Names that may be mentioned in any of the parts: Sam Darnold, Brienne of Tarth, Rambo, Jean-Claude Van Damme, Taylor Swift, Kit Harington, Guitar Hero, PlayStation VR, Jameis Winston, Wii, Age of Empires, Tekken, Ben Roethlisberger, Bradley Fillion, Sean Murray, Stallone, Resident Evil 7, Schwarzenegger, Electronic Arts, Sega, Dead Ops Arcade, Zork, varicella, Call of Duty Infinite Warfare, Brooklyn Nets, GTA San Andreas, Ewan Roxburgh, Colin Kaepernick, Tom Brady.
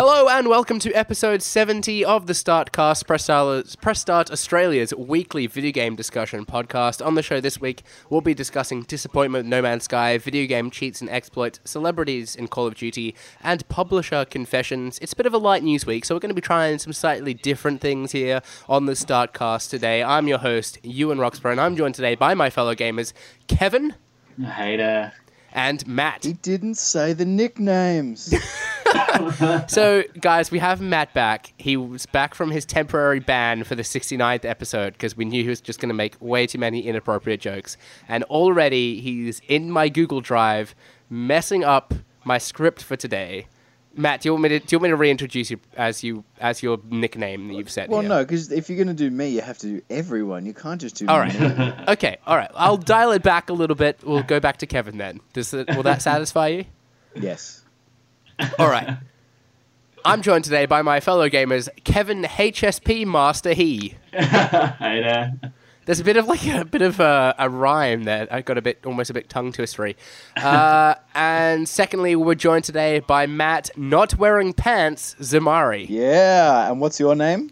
Hello and welcome to episode 70 of the Startcast, Press Start Australia's weekly video game discussion podcast. On the show this week, we'll be discussing disappointment with No Man's Sky, video game cheats and exploits, celebrities in Call of Duty, and publisher confessions. It's a bit of a light news week, so we're going to be trying some slightly different things here on the Startcast today. I'm your host, Ewan Roxburgh, and I'm joined today by my fellow gamers, Kevin. Hey there. And Matt. He didn't say the nicknames. So, guys, we have Matt back. He was back from his temporary ban for the 69th episode because we knew he was just going to make way too many inappropriate jokes. And already he's in my Google Drive messing up my script for today. Matt, do you want me to reintroduce you as your nickname that you've set? Well, here? No, because if you're going to do me, you have to do everyone. You can't just do me. All right. Okay. All right. I'll dial it back a little bit. We'll go back to Kevin then. Will that satisfy you? Yes. All right. I'm joined today by my fellow gamers, Kevin HSP Master He. Hi there. There's a bit of a rhyme there. I got almost a bit tongue twistery. And secondly, we're joined today by Matt, not wearing pants, Zamari. Yeah. And what's your name?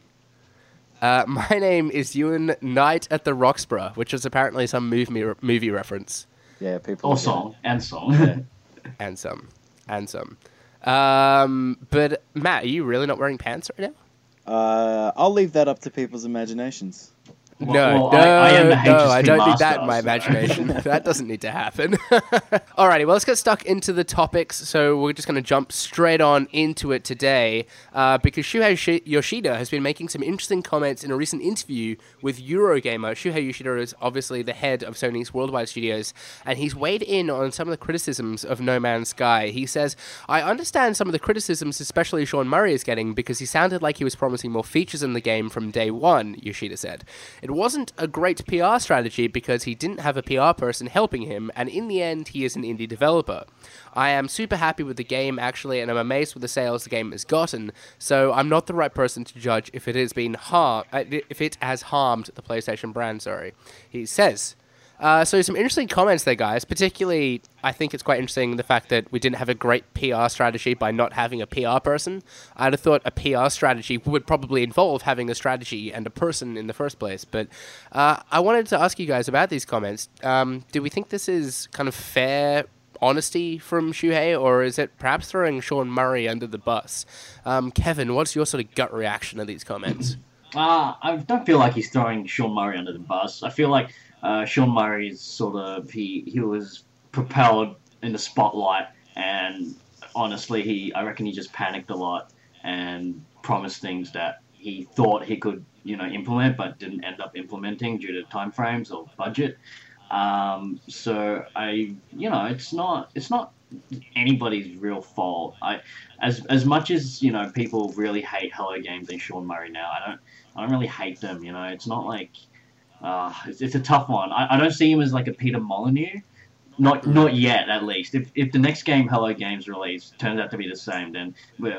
My name is Ewan Knight at the Roxburgh, which is apparently some movie reference. Yeah, people. Or song and song. Yeah. and some. But Matt, are you really not wearing pants right now? I'll leave that up to people's imaginations. Well, I don't need that in my imagination. That doesn't need to happen. Alrighty, well, let's get stuck into the topics. So we're just going to jump straight on into it today because Shuhei Yoshida has been making some interesting comments in a recent interview with Eurogamer. Shuhei Yoshida is obviously the head of Sony's worldwide studios, and he's weighed in on some of the criticisms of No Man's Sky. He says, "I understand some of the criticisms, especially Sean Murray is getting, because he sounded like he was promising more features in the game from day one," Yoshida said. "It wasn't a great PR strategy because he didn't have a PR person helping him, and in the end, he is an indie developer. I am super happy with the game, actually, and I'm amazed with the sales the game has gotten, so I'm not the right person to judge if it has been harmed the PlayStation brand," he says. So some interesting comments there, guys. Particularly, I think it's quite interesting the fact that we didn't have a great PR strategy by not having a PR person. I'd have thought a PR strategy would probably involve having a strategy and a person in the first place. But I wanted to ask you guys about these comments. Do we think this is kind of fair honesty from Shuhei, or is it perhaps throwing Sean Murray under the bus? Kevin, what's your sort of gut reaction to these comments? I don't feel like he's throwing Sean Murray under the bus. I feel like Sean Murray's sort of, he was propelled in the spotlight, and honestly, I reckon he just panicked a lot and promised things that he thought he could, implement, but didn't end up implementing due to timeframes or budget. So it's not anybody's real fault. As much as, people really hate Hello Games and Sean Murray now, I don't really hate them, it's not like... it's a tough one. I don't see him as like a Peter Molyneux. Not yet, at least. If the next game Hello Games release turns out to be the same, then we've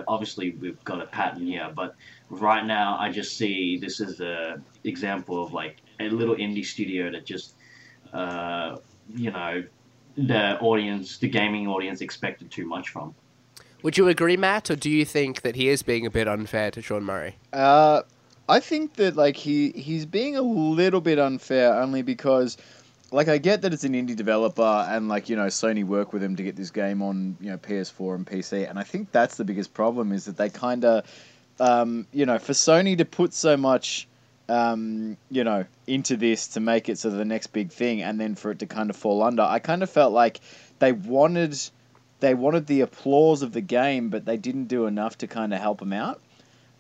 got a pattern here. But right now, I just see this as an example of like a little indie studio that just, the gaming audience expected too much from. Would you agree, Matt, or do you think that he is being a bit unfair to Sean Murray? I think that he's being a little bit unfair only because I get that it's an indie developer and Sony work with him to get this game on PS4 and PC, and I think that's the biggest problem is that they kind of for Sony to put so much into this to make it sort of the next big thing and then for it to kind of fall under. I kind of felt like they wanted the applause of the game, but they didn't do enough to kind of help him out.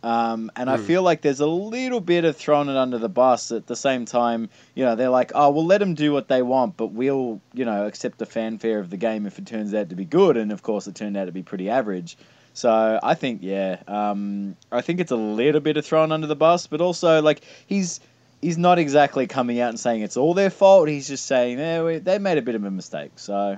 I feel like there's a little bit of throwing it under the bus at the same time. They're like, oh, we'll let them do what they want, but we'll, accept the fanfare of the game if it turns out to be good. And of course, it turned out to be pretty average. So I think, I think it's a little bit of throwing under the bus, but also he's not exactly coming out and saying it's all their fault. He's just saying they made a bit of a mistake. So.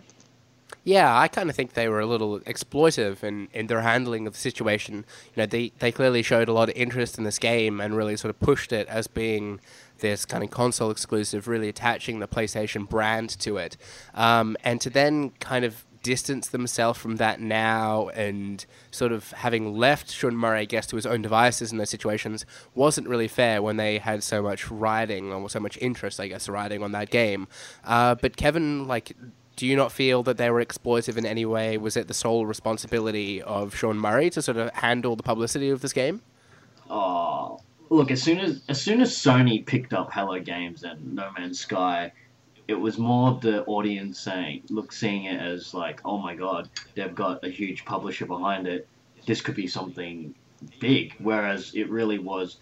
Yeah, I kind of think they were a little exploitive in their handling of the situation. They clearly showed a lot of interest in this game and really sort of pushed it as being this kind of console exclusive, really attaching the PlayStation brand to it. And to then kind of distanced themselves from that now, and sort of having left Sean Murray, I guess, to his own devices in those situations wasn't really fair when they had so much riding or so much interest, I guess, riding on that game. But Kevin, like, do you not feel that they were exploitive in any way? Was it the sole responsibility of Sean Murray to sort of handle the publicity of this game? Oh, look, as soon as Sony picked up Hello Games and No Man's Sky, it was more of the audience seeing it as like, oh my god, they've got a huge publisher behind it. This could be something big. Whereas it really was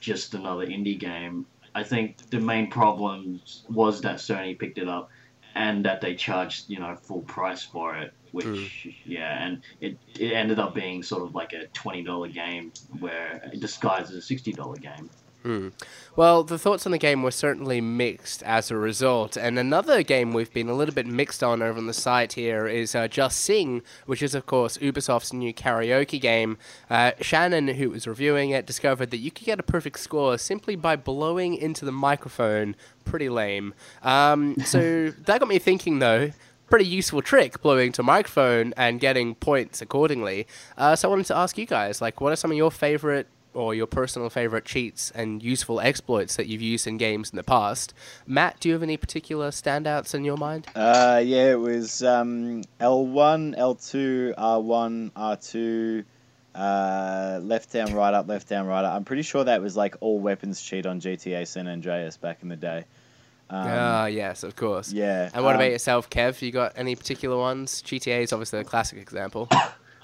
just another indie game. I think the main problem was that Sony picked it up and that they charged, you know, full price for it. Which, yeah, and it ended up being sort of like a $20 game where it disguised as a $60 game. Mm. Well, the thoughts on the game were certainly mixed as a result, and another game we've been a little bit mixed on over on the site here is Just Sing, which is, of course, Ubisoft's new karaoke game. Shannon, who was reviewing it, discovered that you could get a perfect score simply by blowing into the microphone. Pretty lame. So that got me thinking, though. Pretty useful trick, blowing to a microphone and getting points accordingly. So I wanted to ask you guys, like, what are some of your favorite or your personal favorite cheats and useful exploits that you've used in games in the past? Matt, do you have any particular standouts in your mind? Yeah, it was L1, L2, R1, R2, left down, right up, left down, right up. I'm pretty sure that was like all weapons cheat on GTA San Andreas back in the day. Yes, of course. Yeah. And what about yourself, Kev? You got any particular ones? GTA is obviously a classic example.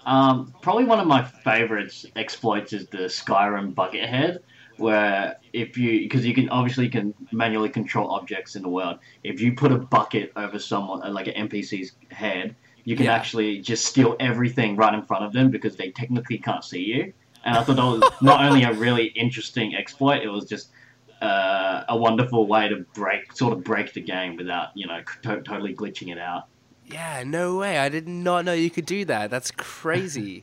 Probably one of my favorites exploits is the Skyrim bucket head, where because you can obviously manually control objects in the world. If you put a bucket over someone, like an NPC's head, you can actually just steal everything right in front of them because they technically can't see you. And I thought that was not only a really interesting exploit, it was just a wonderful way to break the game without, you know, totally glitching it out. Yeah, no way. I did not know you could do that. That's crazy.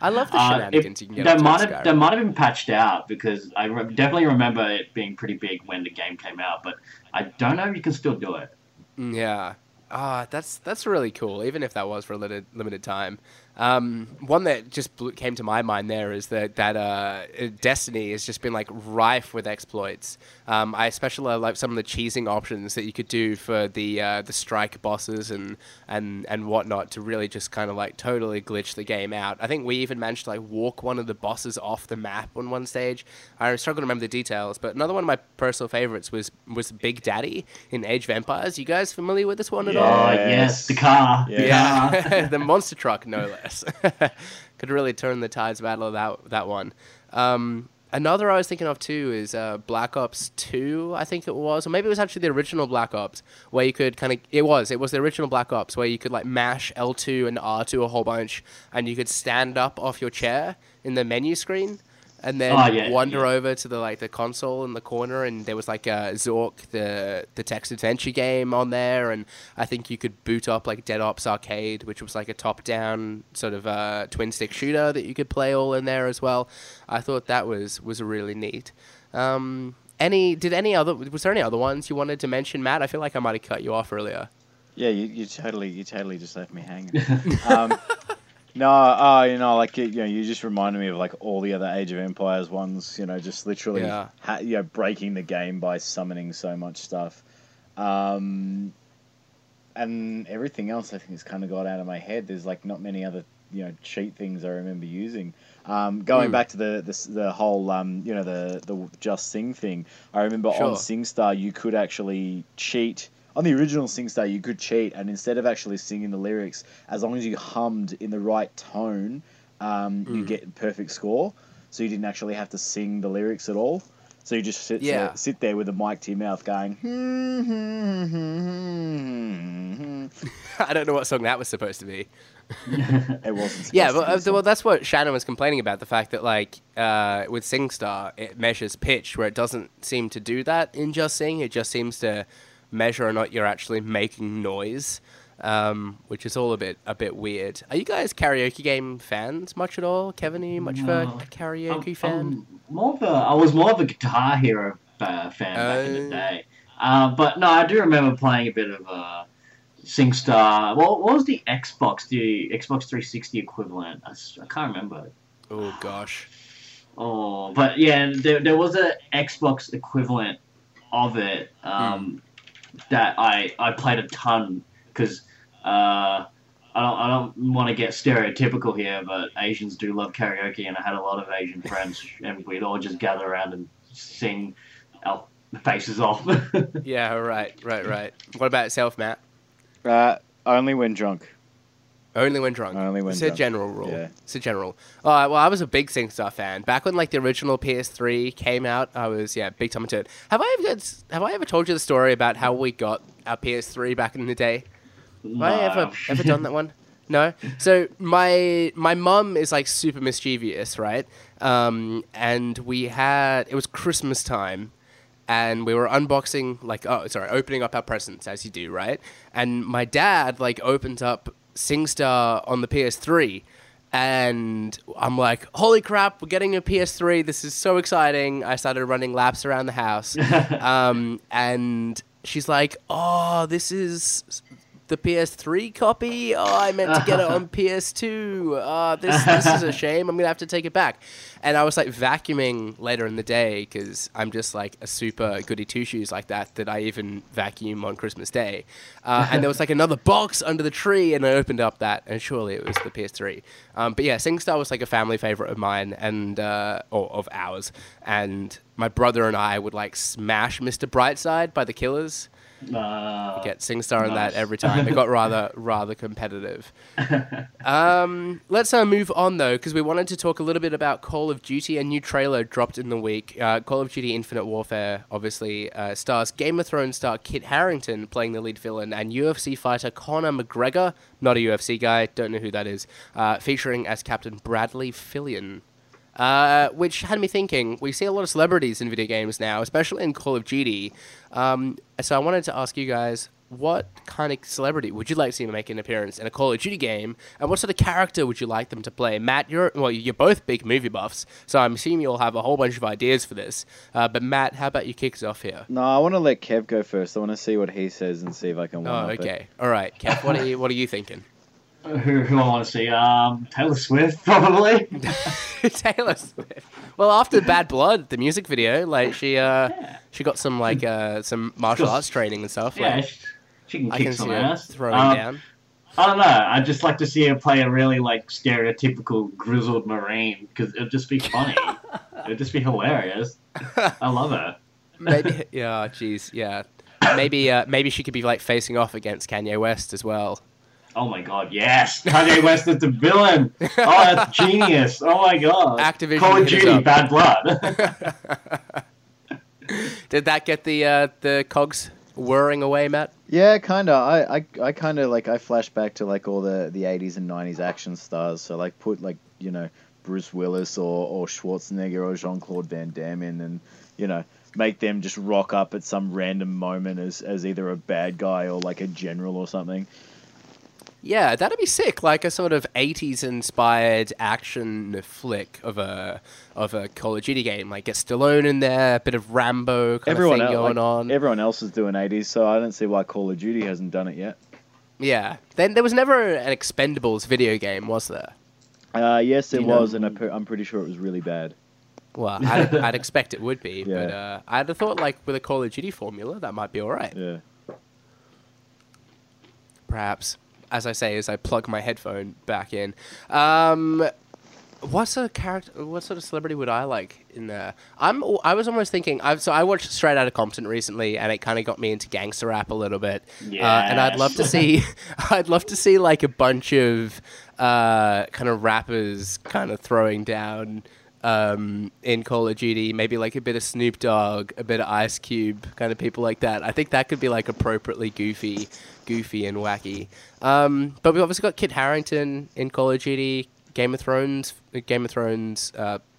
I love the shenanigans you can get. That might have been patched out because I definitely remember it being pretty big when the game came out, but I don't know if you can still do it. Yeah. That's really cool, even if that was for a limited time. One that just came to my mind there is that Destiny has just been like rife with exploits. I especially like some of the cheesing options that you could do for the strike bosses and whatnot to really just kind of like totally glitch the game out. I think we even managed to like walk one of the bosses off the map on one stage. I struggle to remember the details, but another one of my personal favorites was Big Daddy in Age of Empires. You guys familiar with this one at all? Oh yes, the car. Yeah. The monster truck, no less. Could really turn the tides battle of that one. Another I was thinking of too is Black Ops 2, I think it was, or maybe it was actually the original Black Ops, where you could it was the original Black Ops where you could like mash L2 and R2 a whole bunch, and you could stand up off your chair in the menu screen. And then wander over to the console in the corner, and there was like Zork, the text adventure game on there, and I think you could boot up like Dead Ops Arcade, which was like a top-down sort of twin stick shooter that you could play all in there as well. I thought that was really neat. Was there any other ones you wanted to mention, Matt? I feel like I might have cut you off earlier. Yeah, you totally just left me hanging. No, you just reminded me of like all the other Age of Empires ones, you know, just literally, breaking the game by summoning so much stuff, and everything else I think has kind of got out of my head. There's like not many other, you know, cheat things I remember using. Going back to the whole, the Just Sing thing. I remember on SingStar you could actually cheat. On the original SingStar, you could cheat, and instead of actually singing the lyrics, as long as you hummed in the right tone, you get a perfect score. So you didn't actually have to sing the lyrics at all. So you just sit there with a mic to your mouth going, I don't know what song that was supposed to be. It wasn't. Yeah, well, that's what Shannon was complaining about, the fact that, like, with SingStar, it measures pitch, where it doesn't seem to do that in Just Sing. It just seems to measure or not you're actually making noise, which is all a bit weird. Are you guys karaoke game fans much at all? Kevin, are you much of a karaoke fan? I was more of a Guitar Hero fan back in the day. But no, I do remember playing a bit of SingStar. Well, what was the Xbox 360 equivalent? I can't remember. Oh, gosh. Oh, but yeah, there was a Xbox equivalent of it that I played a ton because I don't want to get stereotypical here, but Asians do love karaoke, and I had a lot of Asian friends, and we'd all just gather around and sing our faces off. Yeah, right. What about yourself, Matt? Only when drunk. Only when drunk. Only when drunk. It's a general rule. Yeah. It's a general. Well, I was a big SingStar fan. Back when like the original PS3 came out, I was big time into it. Have I ever told you the story about how we got our PS3 back in the day? No. Have I ever done that one? No. So my mum is like super mischievous, right? And it was Christmas time. And we were unboxing, opening up our presents, as you do, right? And my dad, opened up SingStar on the PS3. And I'm like, holy crap, we're getting a PS3. This is so exciting. I started running laps around the house. And she's like, oh, this is the PS3 copy. Oh, I meant to get it on PS2. This is a shame. I'm going to have to take it back. And I was vacuuming later in the day because I'm just a super goody two-shoes that I even vacuum on Christmas Day. And there was another box under the tree, and I opened up that, and surely it was the PS3. But yeah, SingStar was a family favorite of mine and or of ours. And my brother and I would smash Mr. Brightside by the Killers. You get SingStar on that every time. It got rather competitive. Let's move on though, because we wanted to talk a little bit about Call of Duty. A new trailer dropped in the week. Call of Duty Infinite Warfare obviously stars Game of Thrones star Kit Harington playing the lead villain and UFC fighter Conor McGregor, not a UFC guy, don't know who that is, featuring as Captain Bradley Fillion. Which had me thinking, we see a lot of celebrities in video games now, especially in Call of Duty. So I wanted to ask you guys, what kind of celebrity would you like to see make an appearance in a Call of Duty game? And what sort of character would you like them to play? Matt, you're both big movie buffs, so I'm assuming you'll have a whole bunch of ideas for this. But Matt, how about you kick us off here? No, I want to let Kev go first. I want to see what he says and see if I can win. Oh, okay. All right, Kev, what are you thinking? Who I want to see? Taylor Swift, probably. Taylor Swift. Well, after Bad Blood, the music video, she got some martial arts training and stuff. Yeah, she can kick some ass. Throwing down. I don't know. I'd just like to see her play a really stereotypical grizzled Marine because it'd just be funny. It'd just be hilarious. I love her. Maybe. Yeah. Jeez. Yeah. Maybe she could be facing off against Kanye West as well. Oh my god, yes! Kanye West is the villain! Oh, that's genius! Oh my god! Activision Call of Duty, Bad Blood! Did that get the cogs whirring away, Matt? Yeah, kinda. I kinda, I flash back to, all the 80s and 90s action stars, so, put, Bruce Willis or Schwarzenegger or Jean-Claude Van Damme in and, make them just rock up at some random moment as either a bad guy or, a general or something. Yeah, that'd be sick. A sort of 80s inspired action flick of a Call of Duty game. Get Stallone in there, a bit of Rambo kind of thing going on. Everyone else is doing 80s, so I don't see why Call of Duty hasn't done it yet. Yeah. Then there was never an Expendables video game, was there? Yes, it was, and I'm pretty sure it was really bad. Well, I'd expect it would be, yeah. But I'd have thought with a Call of Duty formula, that might be all right. Yeah. Perhaps. As I say, as I plug my headphone back in. What sort of celebrity would I like in there? I was almost thinking. I watched Straight Outta Compton recently, and it kind of got me into gangster rap a little bit. Yes. And I'd love to see, a bunch of kind of rappers kind of throwing down in Call of Duty. Maybe a bit of Snoop Dogg, a bit of Ice Cube, kind of people like that. I think that could be appropriately goofy and wacky. But we've obviously got Kit Harington in Call of Duty, Game of Thrones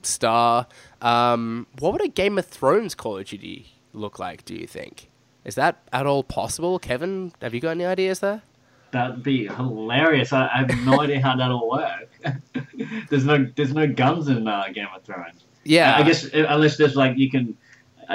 star. What would a Game of Thrones Call of Duty look like, do you think? Is that at all possible? Kevin, have you got any ideas there? That'd be hilarious. I have no idea how that'll work. There's no guns in Game of Thrones. Yeah. I guess unless there's you can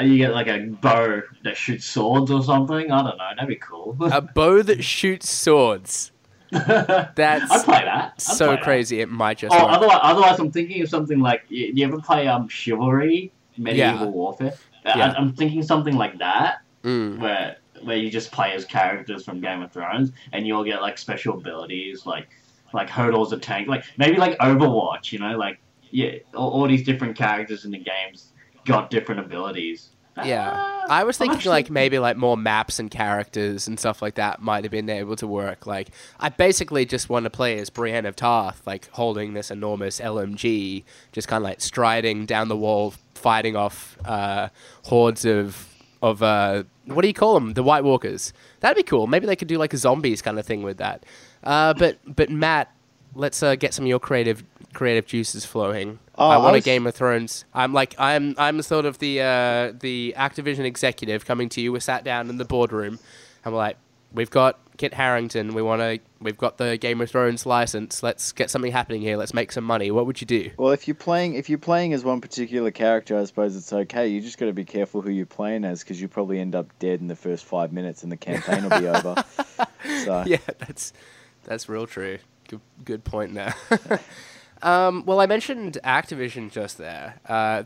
You get like a bow that shoots swords or something. I don't know. That'd be cool. A bow that shoots swords. That's I'd play that. I'd so play crazy. That. It might just. Oh, otherwise, I'm thinking of something like you ever play Chivalry, Medieval Warfare. Yeah. I'm thinking something like that, where you just play as characters from Game of Thrones, and you all get like special abilities, like Hodor's a tank, like maybe like Overwatch, you know, like yeah, all these different characters in the games got different abilities. Yeah, I was thinking like maybe like more maps and characters and stuff like that might have been able to work. Like I basically just want to play as Brienne of Tarth, like holding this enormous LMG, just kind of like striding down the wall, fighting off hordes of what do you call them? The White Walkers. That'd be cool. Maybe they could do like a zombies kind of thing with that. But Matt, let's get some of your creative juices flowing. Oh, I want a Game of Thrones. I'm sort of the Activision executive coming to you. We're sat down in the boardroom, and we're like, we've got Kit Harington. We've got the Game of Thrones license. Let's get something happening here. Let's make some money. What would you do? Well, if you're playing as one particular character, I suppose it's okay. You just got to be careful who you're playing as, because you probably end up dead in the first 5 minutes, and the campaign will be over. So. Yeah, that's real true. Good point there. Well, I mentioned Activision just there.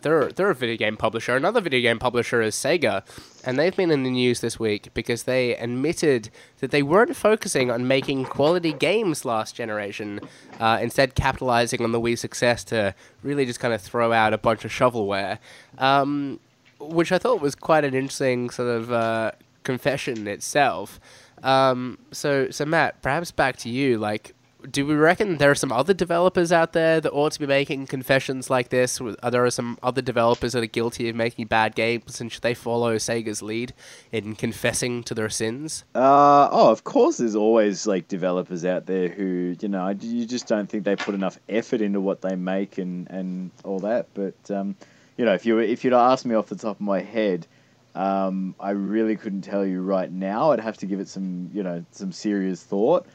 They're a video game publisher. Another video game publisher is Sega, and they've been in the news this week because they admitted that they weren't focusing on making quality games last generation, instead capitalizing on the Wii success to really just kind of throw out a bunch of shovelware, which I thought was quite an interesting sort of confession itself. So Matt, perhaps back to you, like, do we reckon there are some other developers out there that ought to be making confessions like this? Are there some other developers that are guilty of making bad games, and should they follow Sega's lead in confessing to their sins? Of course there's always, like, developers out there who, you know, you just don't think they put enough effort into what they make and all that. But, you know, if you'd asked me off the top of my head, I really couldn't tell you right now. I'd have to give it some, you know, some serious thought.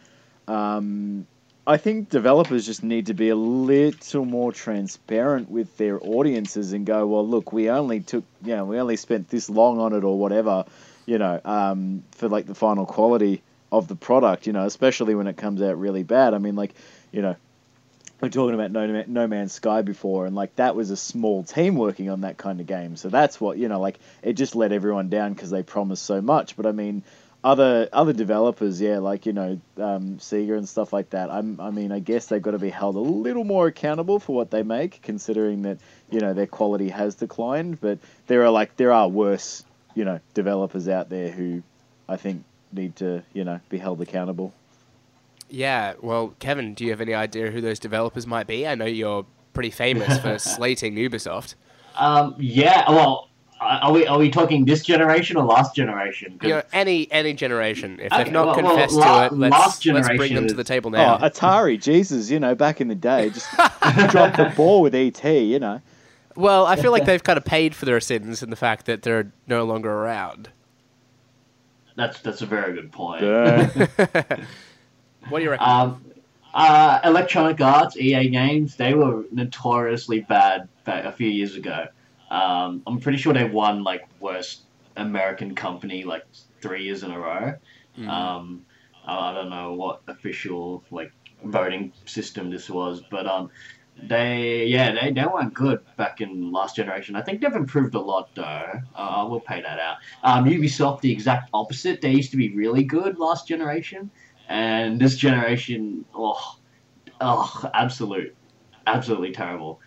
I think developers just need to be a little more transparent with their audiences and go, well, look, we only spent this long on it or whatever, you know, for like the final quality of the product, you know, especially when it comes out really bad. I mean, like, you know, we're talking about No Man's Sky before, and like that was a small team working on that kind of game. So that's what, you know, like it just let everyone down because they promised so much. But I mean, other developers, yeah, like, you know, Sega and stuff like that. I guess they've got to be held a little more accountable for what they make, considering that, you know, their quality has declined. But there are worse, you know, developers out there who I think need to, you know, be held accountable. Yeah, well, Kevin, do you have any idea who those developers might be? I know you're pretty famous for slating Ubisoft. Yeah, well, Are we talking this generation or last generation? You know, any generation. If they've not confessed to it, let's bring them to the table now. Oh, Atari, Jesus, you know, back in the day, just dropped the ball with E.T., you know. Well, I feel like they've kind of paid for their sins in the fact that they're no longer around. That's a very good point. Yeah. What do you reckon? Electronic Arts, EA Games, they were notoriously bad a few years ago. I'm pretty sure they won, like, worst American company, like, 3 years in a row. Mm. I don't know what official, like, voting system this was, but they weren't good back in last generation. I think they've improved a lot, though. We'll pay that out. Ubisoft, the exact opposite. They used to be really good last generation, and this generation, absolutely terrible.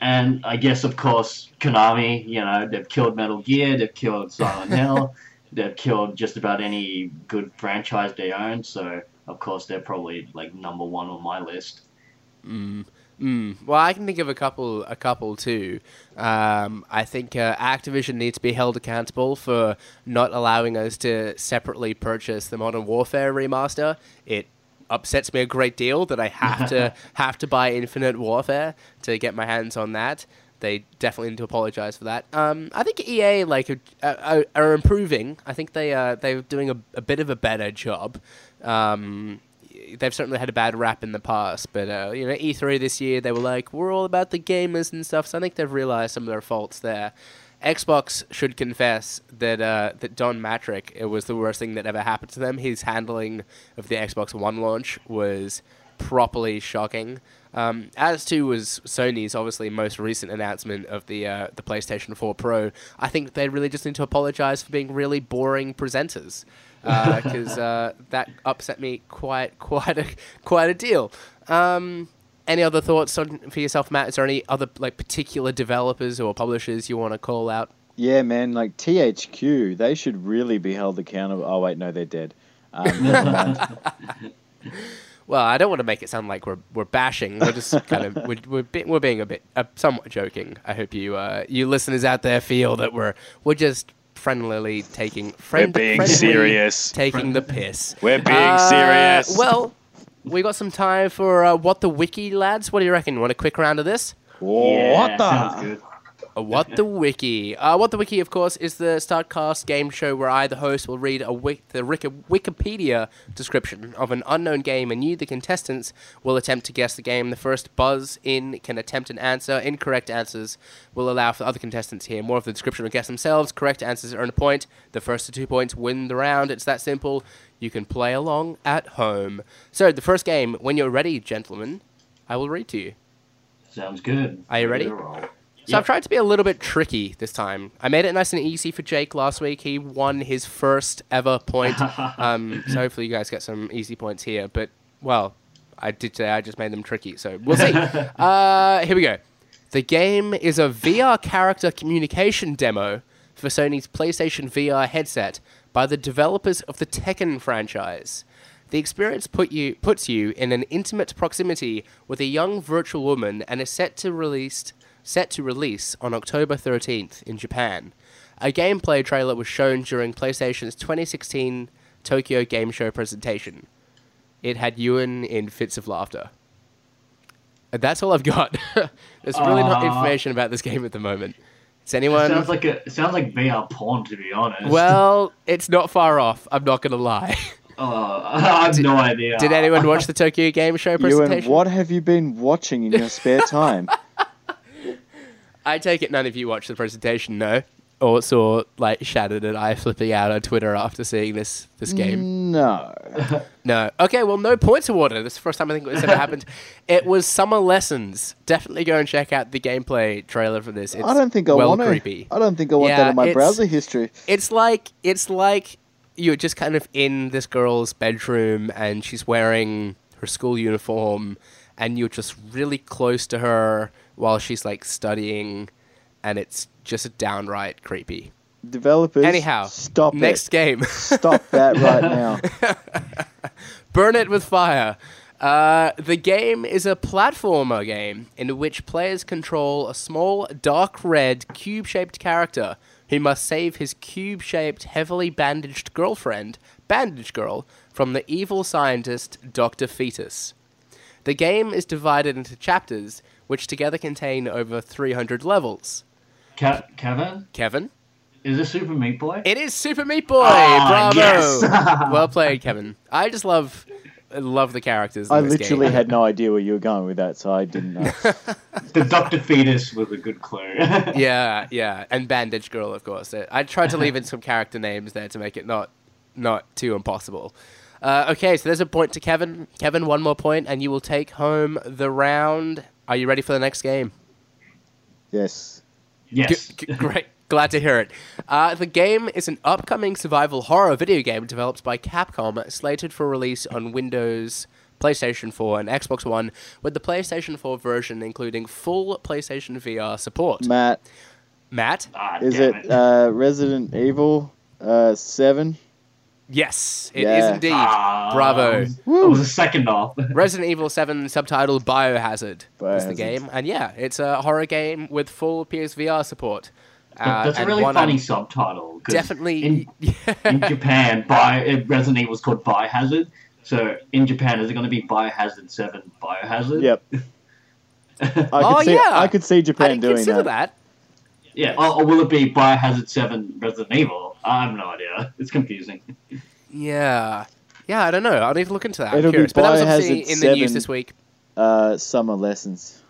And I guess, of course, Konami, you know, they've killed Metal Gear, they've killed Silent Hill, they've killed just about any good franchise they own, so, of course, they're probably, like, number one on my list. Well, I can think of a couple too. I think Activision needs to be held accountable for not allowing us to separately purchase the Modern Warfare remaster. It upsets me a great deal that I have to buy Infinite Warfare to get my hands on that. They definitely need to apologize for that. I think EA are improving. I think they're doing a bit of a better job. They've certainly had a bad rap in the past, but you know, E3 this year they were like, we're all about the gamers and stuff. So I think they've realized some of their faults there. Xbox should confess that that Don Matrick, it was the worst thing that ever happened to them. His handling of the Xbox One launch was properly shocking. As too was Sony's obviously most recent announcement of the PlayStation 4 Pro. I think they really just need to apologize for being really boring presenters, because that upset me quite a deal. Any other thoughts for yourself, Matt? Is there any other particular developers or publishers you want to call out? Yeah, man, THQ, they should really be held accountable. Oh wait, no, they're dead. Well, I don't want to make it sound like we're bashing. We're just kind of we're being a bit somewhat joking. I hope you listeners out there feel that we're just friendlily taking the piss. We're being serious. Well. We got some time for What the Wiki, lads. What do you reckon? Want a quick round of this? Yeah, sounds good. What the Wiki. What the Wiki, of course, is the StartCast game show where I, the host, will read the Wikipedia description of an unknown game, and you, the contestants, will attempt to guess the game. The first buzz in can attempt an answer. Incorrect answers will allow for the other contestants here more of the description to guess themselves. Correct answers earn a point. The first to 2 points win the round. It's that simple. You can play along at home. So, the first game, when you're ready, gentlemen, I will read to you. Sounds good. Are you ready? So I've tried to be a little bit tricky this time. I made it nice and easy for Jake last week. He won his first ever point. So hopefully you guys get some easy points here. But, well, I did say I just made them tricky. So we'll see. Here we go. The game is a VR character communication demo for Sony's PlayStation VR headset by the developers of the Tekken franchise. The experience puts you in an intimate proximity with a young virtual woman and is set to release on October 13th in Japan. A gameplay trailer was shown during PlayStation's 2016 Tokyo Game Show presentation. It had Ewan in fits of laughter. That's all I've got. There's really not information about this game at the moment. Does anyone... It sounds like VR porn, to be honest. Well, it's not far off. I'm not going to lie. I have no idea. Did anyone watch the Tokyo Game Show presentation? Ewan, what have you been watching in your spare time? I take it none of you watched the presentation, no? Or saw, Shattered and I flipping out on Twitter after seeing this game? No. No. Okay, well, no points awarded. This is the first time I think it's ever happened. It was Summer Lessons. Definitely go and check out the gameplay trailer for this. It's I don't think I want that in my browser history. It's like you're just kind of in this girl's bedroom and she's wearing her school uniform and you're just really close to her while she's studying, and it's just downright creepy. Developers, anyhow, stop it. Next game. Stop that right now. Burn it with fire. The game is a platformer game in which players control a small, dark red, cube-shaped character who must save his cube-shaped, heavily bandaged girlfriend, Bandage Girl, from the evil scientist, Dr. Fetus. The game is divided into chapters, which together contain over 300 levels. Kevin? Is this Super Meat Boy? It is Super Meat Boy! Oh, bravo! Yes. Well played, Kevin. I just love the characters in this game. I literally had no idea where you were going with that, so I didn't know. The Dr. Fetus was a good clue. Yeah. And Bandage Girl, of course. I tried to leave in some character names there to make it not too impossible. Okay, so there's a point to Kevin. Kevin, one more point, and you will take home the round. Are you ready for the next game? Yes. Great. Glad to hear it. The game is an upcoming survival horror video game developed by Capcom, slated for release on Windows, PlayStation 4, and Xbox One, with the PlayStation 4 version including full PlayStation VR support. Matt? Is it Resident Evil 7? Yes, it is indeed. Bravo. It was a second off. Resident Evil 7, subtitled Biohazard is the game. And yeah, it's a horror game with full PSVR support. That's a really funny subtitle. Definitely. In Japan, Resident Evil was called Biohazard. So in Japan, is it going to be Biohazard 7 Biohazard? Yep. I could see Japan doing that. I didn't consider that. Yeah, or will it be Biohazard 7 Resident Evil? I have no idea. It's confusing. Yeah, I don't know. I'll need to look into that. It'll be Biohazard 7 in the news this week. Summer Lessons.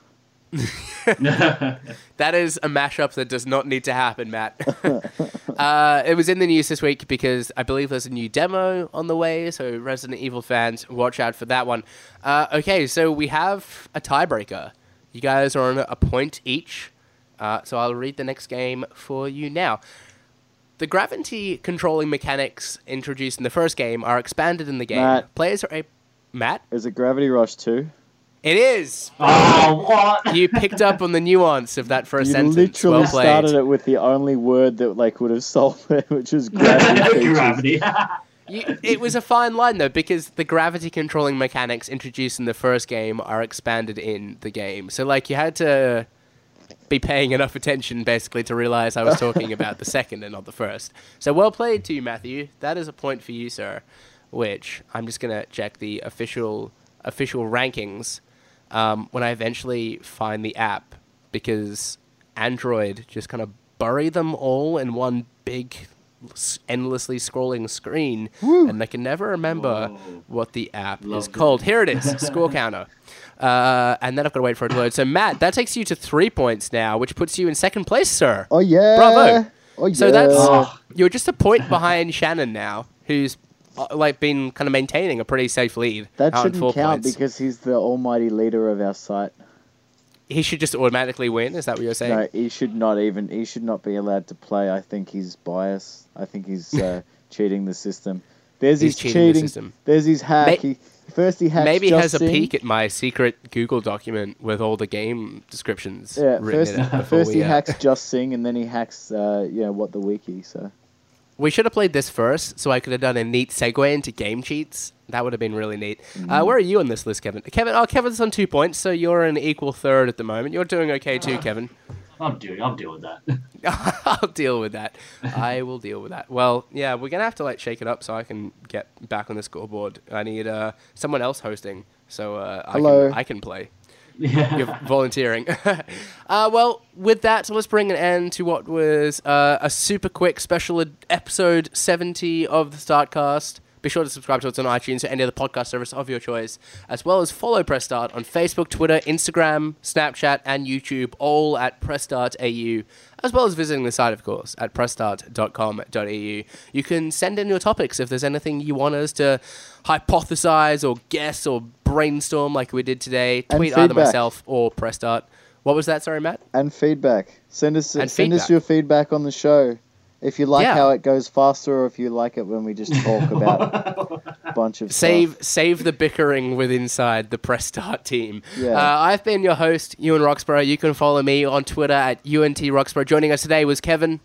That is a mashup that does not need to happen, Matt. It was in the news this week because I believe there's a new demo on the way, so Resident Evil fans, watch out for that one. Okay, so we have a tiebreaker. You guys are on a point each, so I'll read the next game for you now. The gravity controlling mechanics introduced in the first game are expanded in the game. Matt. Players are able... Matt? Is it Gravity Rush 2? It is. Oh, what? You picked up on the nuance of that first sentence. You literally started it with the only word that like would have solved it, which is gravity. Gravity. It was a fine line, though, because the gravity controlling mechanics introduced in the first game are expanded in the game. So, like, you had to be paying enough attention, basically, to realize I was talking about the second and not the first. So, well played to you, Matthew. That is a point for you, sir, which I'm just going to check the official rankings. When I eventually find the app, because Android just kind of bury them all in one big, endlessly scrolling screen, and I can never remember what the app is called. Here it is, Score Counter. And then I've got to wait for it to load. So, Matt, that takes you to 3 points now, which puts you in second place, sir. Oh, yeah. Bravo. Oh, yeah. So that's, you're just a point behind Shannon now, who's... like been kind of maintaining a pretty safe lead. That shouldn't count points. Because he's the almighty leader of our site. He should just automatically win. Is that what you're saying? No, he should not even. He should not be allowed to play. I think he's biased. I think he's cheating the system. There's he's his cheating. The system. There's his hack. First he hacks. Maybe he has a peek at my secret Google document with all the game descriptions. Yeah. First he hacks Just Sing, and then he hacks what the wiki. So. We should have played this first, so I could have done a neat segue into game cheats. That would have been really neat. Where are you on this list, Kevin? Kevin's on 2 points, so you're an equal third at the moment. You're doing okay too, Kevin. I'm dealing with that. I'll deal with that. I will deal with that. Well, yeah, we're going to have to like shake it up so I can get back on the scoreboard. I need someone else hosting, so I can play. Yeah. You're volunteering. Well, with that, let's bring an end to what was a super quick special episode 70 of the Startcast. Be sure to subscribe to us on iTunes or any other podcast service of your choice, as well as follow Press Start on Facebook, Twitter, Instagram, Snapchat, and YouTube, all at Press Start AU, as well as visiting the site, of course, at pressstart.com.au. You can send in your topics if there's anything you want us to hypothesize or guess or brainstorm like we did today. Tweet either myself or Press Start. What was that? Sorry, Matt? And feedback. Send us your feedback on the show. If you like how it goes faster, or if you like it when we just talk about a bunch of stuff. Save the bickering with inside the Press Start team. Yeah. I've been your host, Ewan Roxburgh. You can follow me on Twitter at UNTRoxburgh. Joining us today was Kevin.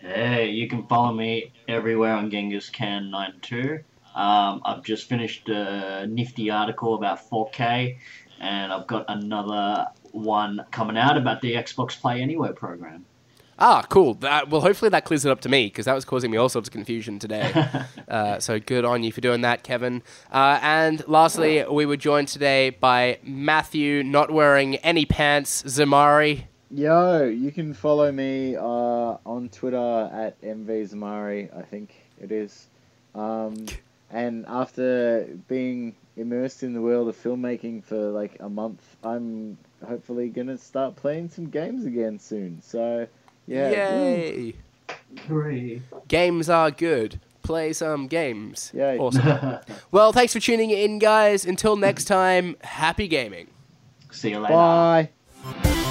Hey, you can follow me everywhere on GenghisCan92. I've just finished a nifty article about 4K, and I've got another one coming out about the Xbox Play Anywhere program. Ah, cool. Well, hopefully that clears it up to me, because that was causing me all sorts of confusion today. So good on you for doing that, Kevin. And lastly, we were joined today by Matthew, not wearing any pants, Zamari. Yo, you can follow me on Twitter at MVZamari, I think it is. And after being immersed in the world of filmmaking for like a month, I'm hopefully going to start playing some games again soon. So... yeah. Yay! Hooray. Games are good. Play some games. Yay. Awesome. Well, thanks for tuning in, guys. Until next time, happy gaming. See you later. Bye.